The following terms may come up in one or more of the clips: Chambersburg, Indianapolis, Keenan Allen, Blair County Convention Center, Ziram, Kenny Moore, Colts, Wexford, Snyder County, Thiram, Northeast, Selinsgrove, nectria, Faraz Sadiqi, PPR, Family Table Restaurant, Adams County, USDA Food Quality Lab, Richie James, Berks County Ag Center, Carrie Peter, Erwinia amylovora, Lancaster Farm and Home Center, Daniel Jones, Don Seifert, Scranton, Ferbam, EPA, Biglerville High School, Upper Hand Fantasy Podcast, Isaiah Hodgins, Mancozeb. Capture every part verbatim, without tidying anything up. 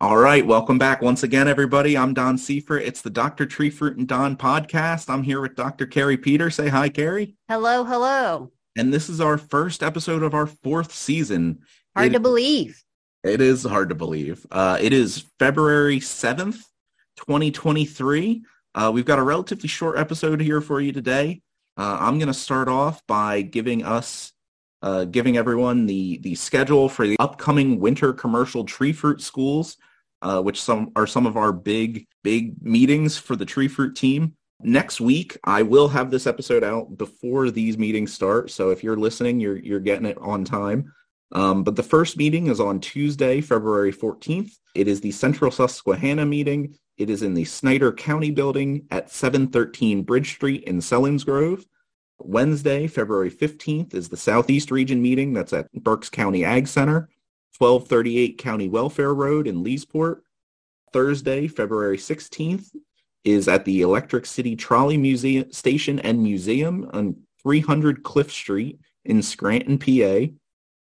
All right, welcome back once again, everybody. I'm Don Seifert. It's the Doctor Tree Fruit and Don podcast. I'm here with Doctor Carrie Peter. Say hi, Carrie. Hello, hello. And this is our first episode of our fourth season. Hard it, to believe. It is hard to believe. Uh, it is February seventh, twenty twenty-three. Uh, we've got a relatively short episode here for you today. Uh, I'm going to start off by giving us Uh, giving everyone the, the schedule for the upcoming winter commercial tree fruit schools, uh, which some are some of our big, big meetings for the tree fruit team. Next week, I will have this episode out before these meetings start. So if you're listening, you're you're getting it on time. Um, but the first meeting is on Tuesday, February fourteenth. It is the Central Susquehanna meeting. It is in the Snyder County building at seven thirteen Bridge Street in Selinsgrove. Wednesday, February fifteenth, is the Southeast Region meeting. That's at Berks County Ag Center, twelve thirty-eight County Welfare Road in Leesport. Thursday, February sixteenth, is at the Electric City Trolley Museum Station and Museum on three hundred Cliff Street in Scranton, P A.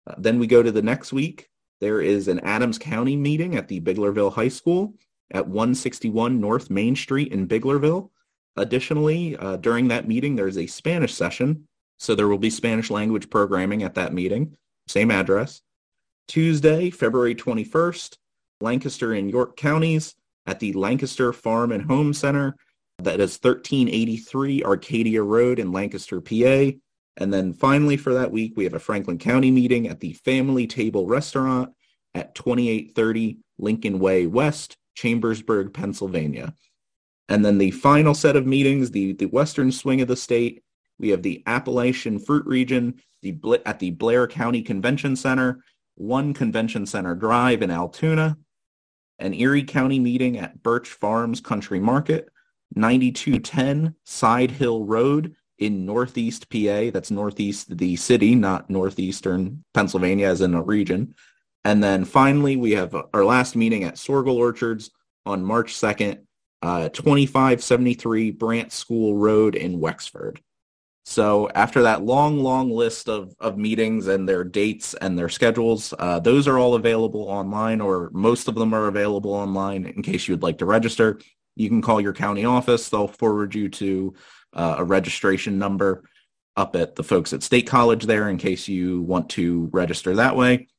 Uh, then we go to the next week. There is an Adams County meeting at the Biglerville High School at one sixty-one North Main Street in Biglerville. Additionally, uh, during that meeting, there's a Spanish session, so there will be Spanish language programming at that meeting, same address. Tuesday, February twenty-first, Lancaster and York counties at the Lancaster Farm and Home Center. That is thirteen eighty-three Arcadia Road in Lancaster, P A. And then finally for that week, we have a Franklin County meeting at the Family Table Restaurant at twenty-eight thirty Lincoln Way West, Chambersburg, Pennsylvania. And then the final set of meetings, the, the western swing of the state, we have the Appalachian Fruit Region the at the Blair County Convention Center, one Convention Center Drive in Altoona, an Erie County meeting at Birch Farms Country Market, ninety-two ten Side Hill Road in Northeast, P A. That's Northeast, the city, not Northeastern Pennsylvania as in a region. And then finally, we have our last meeting at Sorgel Orchards on March second. Uh, twenty-five seventy-three Brant School Road in Wexford. So after that long, long list of, of meetings and their dates and their schedules, uh, those are all available online, or most of them are available online in case you would like to register. You can call your county office. They'll forward you to uh, a registration number up at the folks at State College there in case you want to register that way.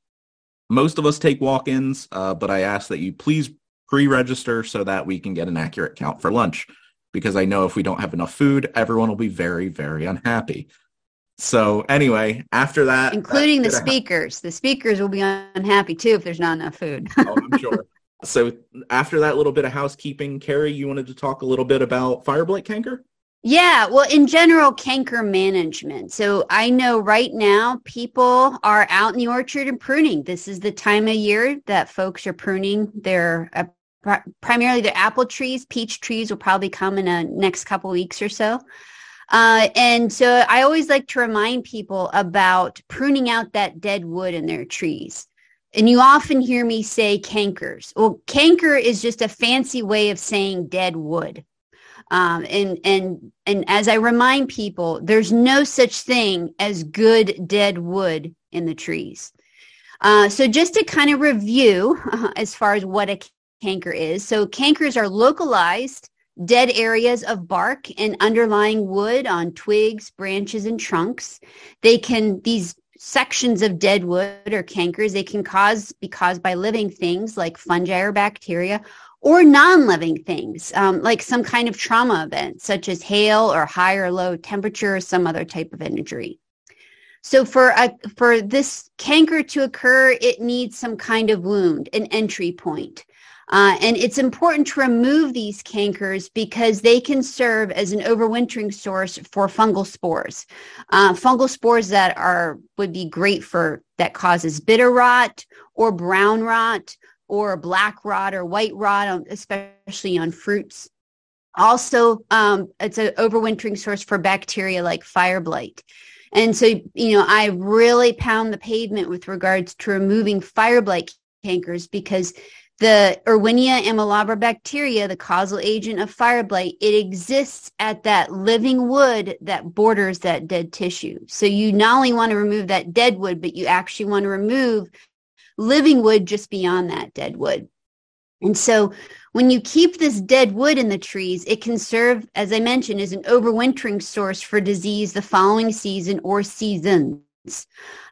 Most of us take walk-ins, uh, but I ask that you please pre-register so that we can get an accurate count for lunch, because I know if we don't have enough food, everyone will be very, very unhappy. So anyway, after that, including the speakers, the speakers will be unhappy too if there's not enough food. Oh, I'm sure. So after that little bit of housekeeping, Carrie, you wanted to talk a little bit about fire blight canker? Yeah, well, in general, canker management. So I know right now people are out in the orchard and pruning. This is the time of year that folks are pruning their uh, pr- primarily their apple trees. Peach trees will probably come in the next couple weeks or so. Uh, and so I always like to remind people about pruning out that dead wood in their trees. And you often hear me say cankers. Well, canker is just a fancy way of saying dead wood. Um, and, and, and as I remind people, there's no such thing as good dead wood in the trees. Uh, so just to kind of review uh, as far as what a canker is. So cankers are localized dead areas of bark and underlying wood on twigs, branches, and trunks. They can, these sections of dead wood or cankers, they can cause, be caused by living things like fungi or bacteria, or non-living things, um, like some kind of trauma event, such as hail or high or low temperature or some other type of injury. So for a, for this canker to occur, it needs some kind of wound, an entry point. Uh, and it's important to remove these cankers because they can serve as an overwintering source for fungal spores. Uh, fungal spores that are would be great for, that causes bitter rot or brown rot, or black rot or white rot, especially on fruits. Also, um, it's an overwintering source for bacteria like fire blight. And so, you know, I really pound the pavement with regards to removing fire blight cankers because the Erwinia amylovora bacteria, the causal agent of fire blight, it exists at that living wood that borders that dead tissue. So you not only want to remove that dead wood, but you actually want to remove living wood just beyond that dead wood. And so when you keep this dead wood in the trees, it can serve, as I mentioned, as an overwintering source for disease the following season or seasons.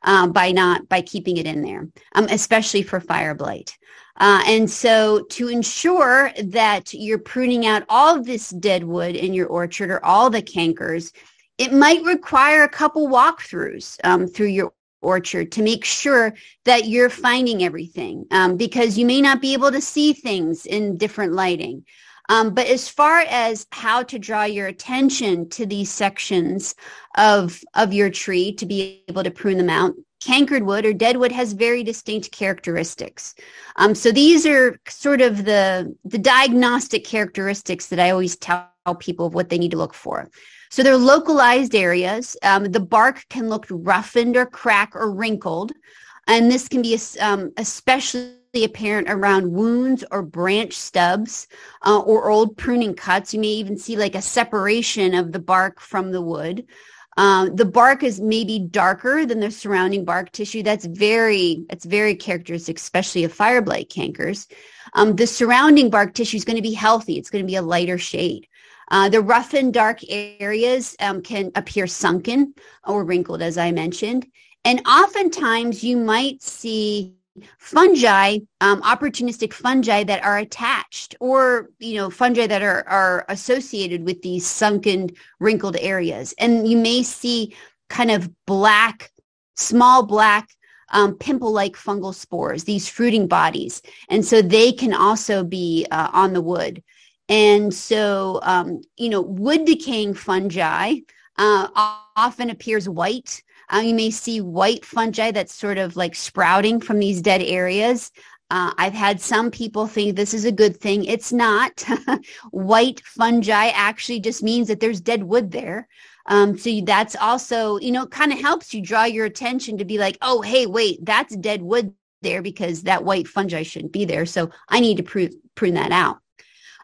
Um, by not by keeping it in there, um, especially for fire blight. Uh, and so to ensure that you're pruning out all of this dead wood in your orchard or all the cankers, it might require a couple walkthroughs um, through your orchard to make sure that you're finding everything, um, because you may not be able to see things in different lighting. Um, but as far as how to draw your attention to these sections of of your tree to be able to prune them out, cankered wood or deadwood has very distinct characteristics. Um, so these are sort of the, the diagnostic characteristics that I always tell people of what they need to look for. So they're localized areas. Um, the bark can look roughened or cracked or wrinkled, and this can be um, especially apparent around wounds or branch stubs uh, or old pruning cuts. You may even see like a separation of the bark from the wood. Um, the bark is maybe darker than the surrounding bark tissue. That's very, that's very characteristic, especially of fire blight cankers. Um, the surrounding bark tissue is going to be healthy. It's going to be a lighter shade. Uh, the rough and dark areas um, can appear sunken or wrinkled, as I mentioned. And oftentimes you might see fungi, um, opportunistic fungi that are attached or, you know, fungi that are, are associated with these sunken, wrinkled areas. And you may see kind of black, small black, um, pimple-like fungal spores, these fruiting bodies. And so they can also be uh, on the wood. And so, um, you know, wood decaying fungi uh, often appears white. Uh, you may see white fungi that's sort of like sprouting from these dead areas. Uh, I've had some people think this is a good thing. It's not. White fungi actually just means that there's dead wood there. Um, so that's also, you know, kind of helps you draw your attention to be like, oh, hey, wait, that's dead wood there because that white fungi shouldn't be there. So I need to prune, prune that out.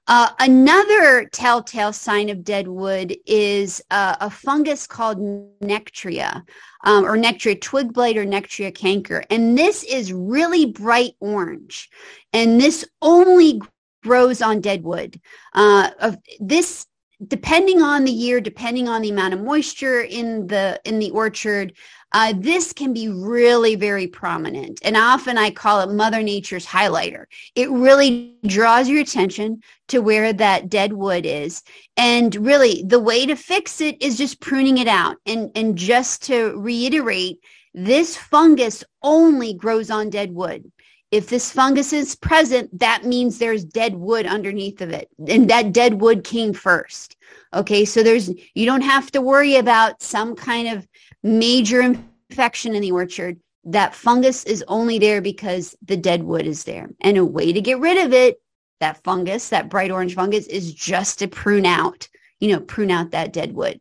Uh, another telltale sign of dead wood is uh, a fungus called nectria, um, or nectria twig blight or nectria canker. And this is really bright orange. And this only grows on dead wood. Uh, of this, depending on the year, depending on the amount of moisture in the in the orchard, uh, this can be really very prominent. And often I call it Mother Nature's highlighter. It really draws your attention to where that dead wood is. And really the way to fix it is just pruning it out. And, and just to reiterate, this fungus only grows on dead wood. If this fungus is present, that means there's dead wood underneath of it. And that dead wood came first. Okay, so there's you don't have to worry about some kind of major infection in the orchard. That fungus is only there because the dead wood is there. And a way to get rid of it, that fungus, that bright orange fungus, is just to prune out, you know, prune out that dead wood.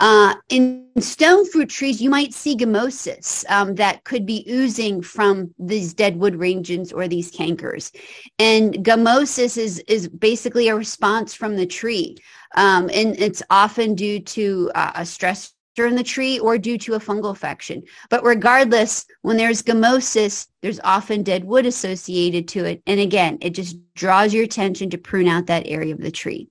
Uh, in stone fruit trees, you might see gummosis um, that could be oozing from these deadwood regions or these cankers. And gummosis is, is basically a response from the tree. Um, and it's often due to uh, a stressor in the tree or due to a fungal infection. But regardless, when there's gummosis, there's often dead wood associated to it. And again, it just draws your attention to prune out that area of the tree.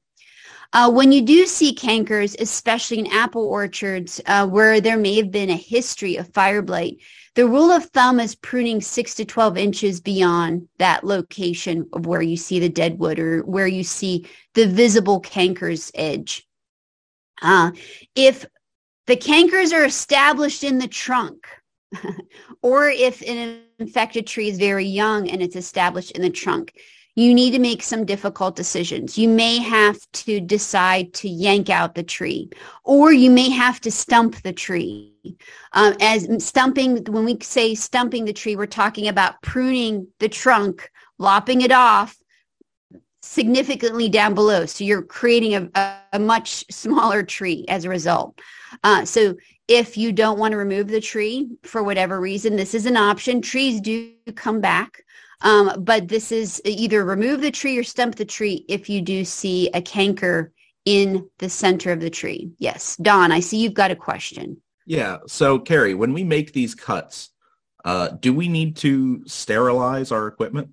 Uh, when you do see cankers, especially in apple orchards, uh, where there may have been a history of fire blight, the rule of thumb is pruning six to twelve inches beyond that location of where you see the dead wood or where you see the visible canker's edge. Uh, if the cankers are established in the trunk, or if an infected tree is very young and it's established in the trunk, you need to make some difficult decisions. You may have to decide to yank out the tree, or you may have to stump the tree. Um, as stumping, when we say stumping the tree, we're talking about pruning the trunk, lopping it off significantly down below. So you're creating a, a, a much smaller tree as a result. Uh, so if you don't want to remove the tree for whatever reason, this is an option. Trees do come back. Um, but this is either remove the tree or stump the tree if you do see a canker in the center of the tree. Yes. Don, I see you've got a question. Yeah. So, Carrie, when we make these cuts, uh, do we need to sterilize our equipment?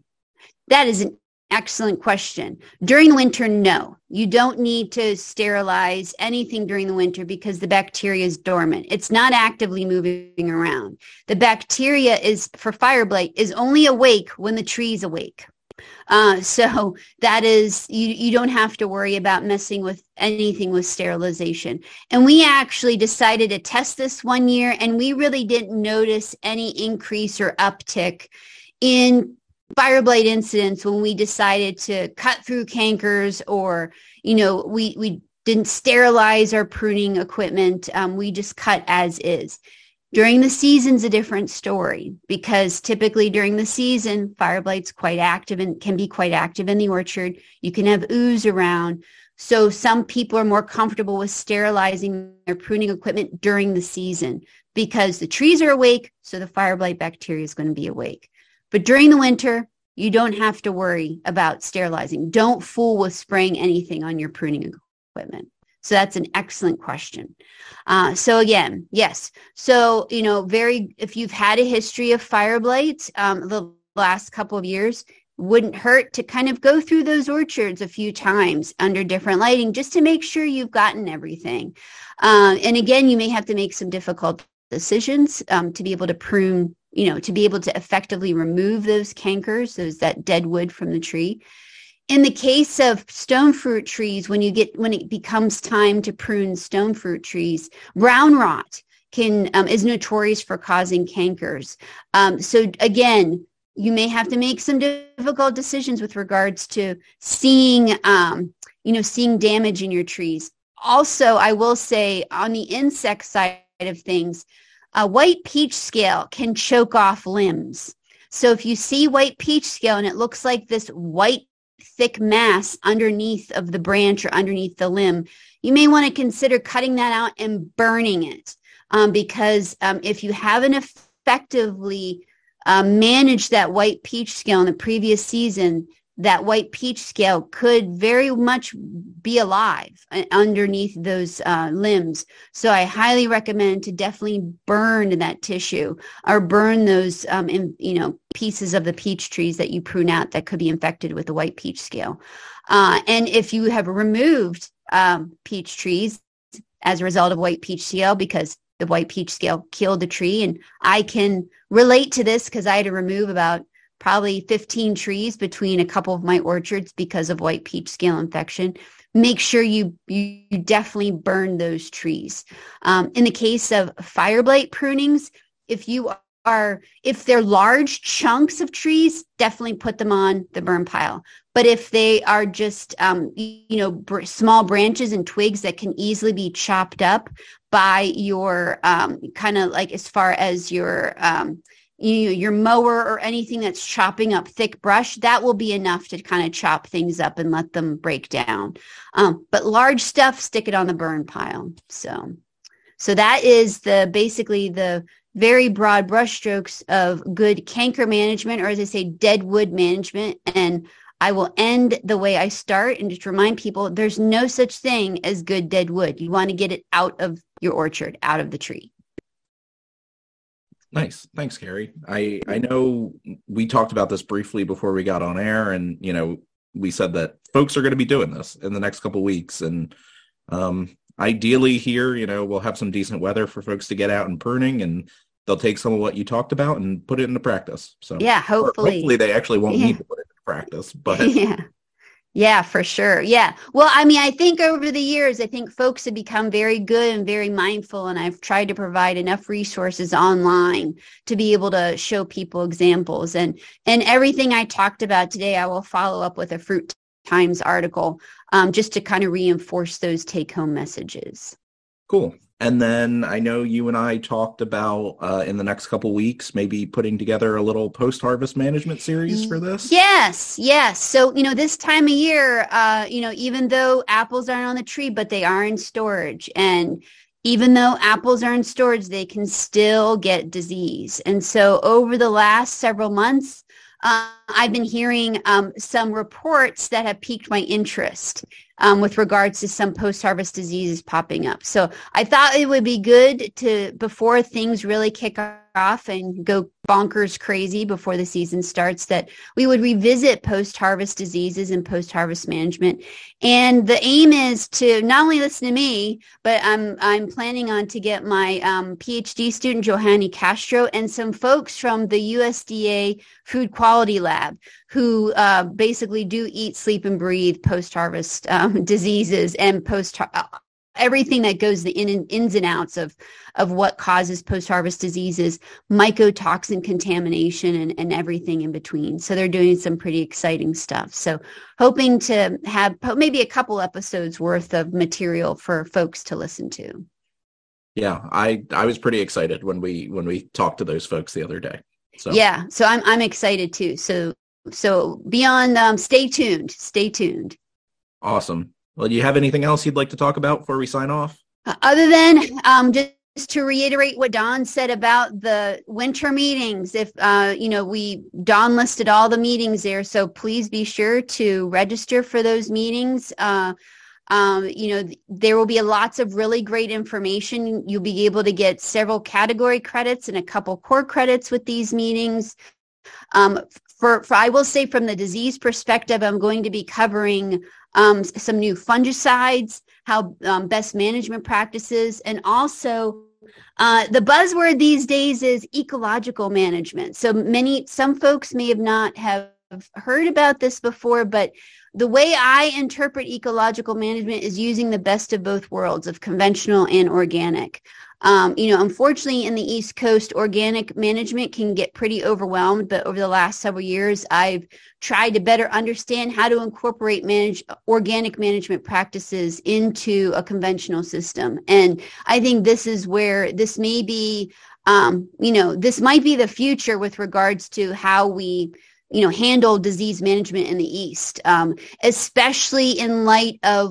That is an Excellent question. During winter, no. You don't need to sterilize anything during the winter because the bacteria is dormant. It's not actively moving around. The bacteria is, for fire blight, is only awake when the tree's awake. Uh, so that is, you, you don't have to worry about messing with anything with sterilization. And we actually decided to test this one year, and we really didn't notice any increase or uptick in fire blight incidents when we decided to cut through cankers, or, you know, we, we didn't sterilize our pruning equipment. Um, we just cut as is. During the season's a different story, because typically during the season, fire blight's quite active and can be quite active in the orchard. You can have ooze around. So some people are more comfortable with sterilizing their pruning equipment during the season because the trees are awake, so the fire blight bacteria is going to be awake. But during the winter, you don't have to worry about sterilizing. Don't fool with spraying anything on your pruning equipment. So that's an excellent question. Uh, so again, yes. So, you know, very, if you've had a history of fire blight um, the last couple of years, wouldn't hurt to kind of go through those orchards a few times under different lighting just to make sure you've gotten everything. Uh, and again, you may have to make some difficult decisions um, to be able to prune, you know, to be able to effectively remove those cankers, those that dead wood from the tree. In the case of stone fruit trees, when you get when it becomes time to prune stone fruit trees, brown rot can um, is notorious for causing cankers. Um, so again, you may have to make some difficult decisions with regards to seeing, um, you know, seeing damage in your trees. Also, I will say on the insect side of things, a white peach scale can choke off limbs. So if you see white peach scale and it looks like this white thick mass underneath of the branch or underneath the limb, you may want to consider cutting that out and burning it um, because um, if you haven't effectively uh, managed that white peach scale in the previous season, that white peach scale could very much be alive underneath those uh, limbs. So I highly recommend to definitely burn that tissue or burn those, um, in, you know, pieces of the peach trees that you prune out that could be infected with the white peach scale. Uh, and if you have removed um, peach trees as a result of white peach scale, because the white peach scale killed the tree, and I can relate to this because I had to remove about probably fifteen trees between a couple of my orchards because of white peach scale infection. Make sure you, you definitely burn those trees. Um, in the case of fire blight prunings, if you are, if they're large chunks of trees, definitely put them on the burn pile. But if they are just, um, you know, br- small branches and twigs that can easily be chopped up by your um, kind of like as far as your, um, You, your mower or anything that's chopping up thick brush, that will be enough to kind of chop things up and let them break down. Um, but large stuff, stick it on the burn pile. So, so that is the basically the very broad brushstrokes of good canker management, or as I say, dead wood management. And I will end the way I start and just remind people there's no such thing as good dead wood. You want to get it out of your orchard, out of the tree. Nice. Thanks, Carrie. I, I know we talked about this briefly before we got on air, and, you know, we said that folks are going to be doing this in the next couple of weeks. And um, ideally here, you know, we'll have some decent weather for folks to get out and pruning, and they'll take some of what you talked about and put it into practice. So yeah, hopefully, hopefully they actually won't yeah. need to put it into practice, but yeah. Yeah, for sure. Yeah. Well, I mean, I think over the years, I think folks have become very good and very mindful, and I've tried to provide enough resources online to be able to show people examples. And and everything I talked about today, I will follow up with a Fruit Times article um, just to kind of reinforce those take-home messages. Cool. And then I know you and I talked about uh, in the next couple weeks, maybe putting together a little post-harvest management series for this. Yes, yes. So, you know, this time of year, uh, you know, even though apples aren't on the tree, but they are in storage. And even though apples are in storage, they can still get disease. And so over the last several months, Uh, I've been hearing um, some reports that have piqued my interest um, with regards to some post-harvest diseases popping up. So I thought it would be good to, before things really kick off and go bonkers crazy before the season starts, that we would revisit post-harvest diseases and post-harvest management. And the aim is to not only listen to me, but I'm I'm planning on to get my um, PhD student, Johanny Castro, and some folks from the U S D A Food Quality Lab, who uh, basically do eat, sleep, and breathe post-harvest um, diseases and post everything that goes the in and ins and outs of, of what causes post-harvest diseases, mycotoxin contamination, and, and everything in between. So they're doing some pretty exciting stuff. So hoping to have maybe a couple episodes worth of material for folks to listen to. Yeah, I, I was pretty excited when we when we talked to those folks the other day. So. Yeah, so I'm I'm excited too. So so beyond, um, stay tuned, stay tuned. Awesome. Well, do you have anything else you'd like to talk about before we sign off? Uh, other than um, just to reiterate what Don said about the winter meetings, if, uh, you know, we, Don listed all the meetings there, so please be sure to register for those meetings. Uh, um, you know, th- there will be lots of really great information. You'll be able to get several category credits and a couple core credits with these meetings. Um, for, for, I will say from the disease perspective, I'm going to be covering Um, some new fungicides, how um, best management practices, and also uh, the buzzword these days is ecological management. So many, some folks may have not have heard about this before, but the way I interpret ecological management is using the best of both worlds of conventional and organic. Um, you know, unfortunately, in the East Coast, organic management can get pretty overwhelmed. But over the last several years, I've tried to better understand how to incorporate manage organic management practices into a conventional system. And I think this is where this may be, um, you know, this might be the future with regards to how we, you know, handle disease management in the East, um, especially in light of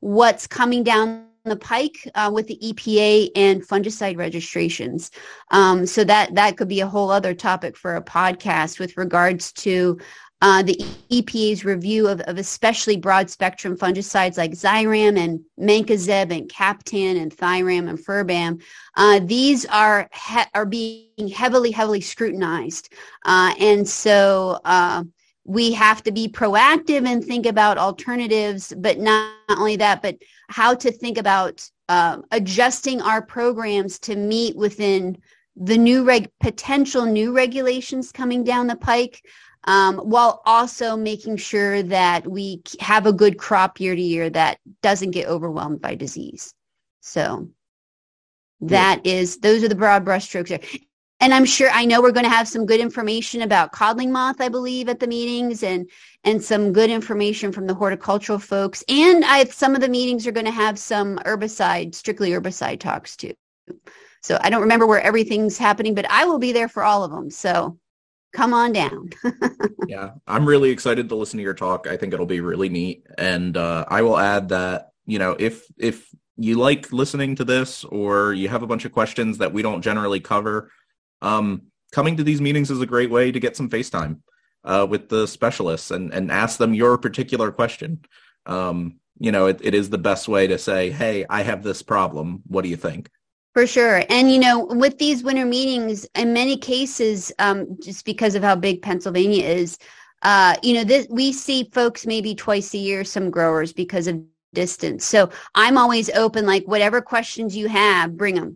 what's coming down the pike uh, with the E P A and fungicide registrations. Um, so that that could be a whole other topic for a podcast with regards to uh, the E P A's review of, of especially broad spectrum fungicides like Ziram and Mancozeb and Captan and Thiram and Ferbam. Uh, these are he- are being heavily, heavily scrutinized. Uh, and so uh, we have to be proactive and think about alternatives, but not only that, but how to think about uh, adjusting our programs to meet within the new reg- potential new regulations coming down the pike, um, while also making sure that we have a good crop year to year that doesn't get overwhelmed by disease. So that yeah. is, those are the broad brushstrokes there. And I'm sure, I know we're going to have some good information about codling moth, I believe, at the meetings, and and some good information from the horticultural folks. And I, some of the meetings are going to have some herbicide, strictly herbicide talks too. So I don't remember where everything's happening, but I will be there for all of them. So come on down. Yeah, I'm really excited to listen to your talk. I think it'll be really neat. And uh, I will add that, you know, if if you like listening to this, or you have a bunch of questions that we don't generally cover, Um, coming to these meetings is a great way to get some FaceTime uh, with the specialists and, and ask them your particular question. Um, you know, it, it is the best way to say, hey, I have this problem. What do you think? For sure. And, you know, with these winter meetings, in many cases, um, just because of how big Pennsylvania is, uh, you know, this, we see folks maybe twice a year, some growers, because of distance. So I'm always open, like whatever questions you have, bring them.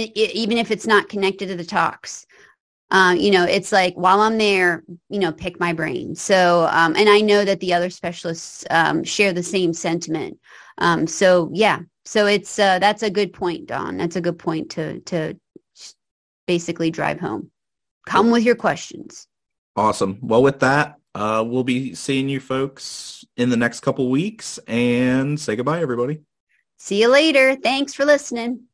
It, it, even if it's not connected to the talks, uh, you know, it's like while I'm there, you know, pick my brain. So, um, and I know that the other specialists um, share the same sentiment. Um, so, yeah, so it's uh, that's a good point, Don. That's a good point to to basically drive home. Come with your questions. Awesome. Well, with that, uh, we'll be seeing you folks in the next couple weeks, and say goodbye, everybody. See you later. Thanks for listening.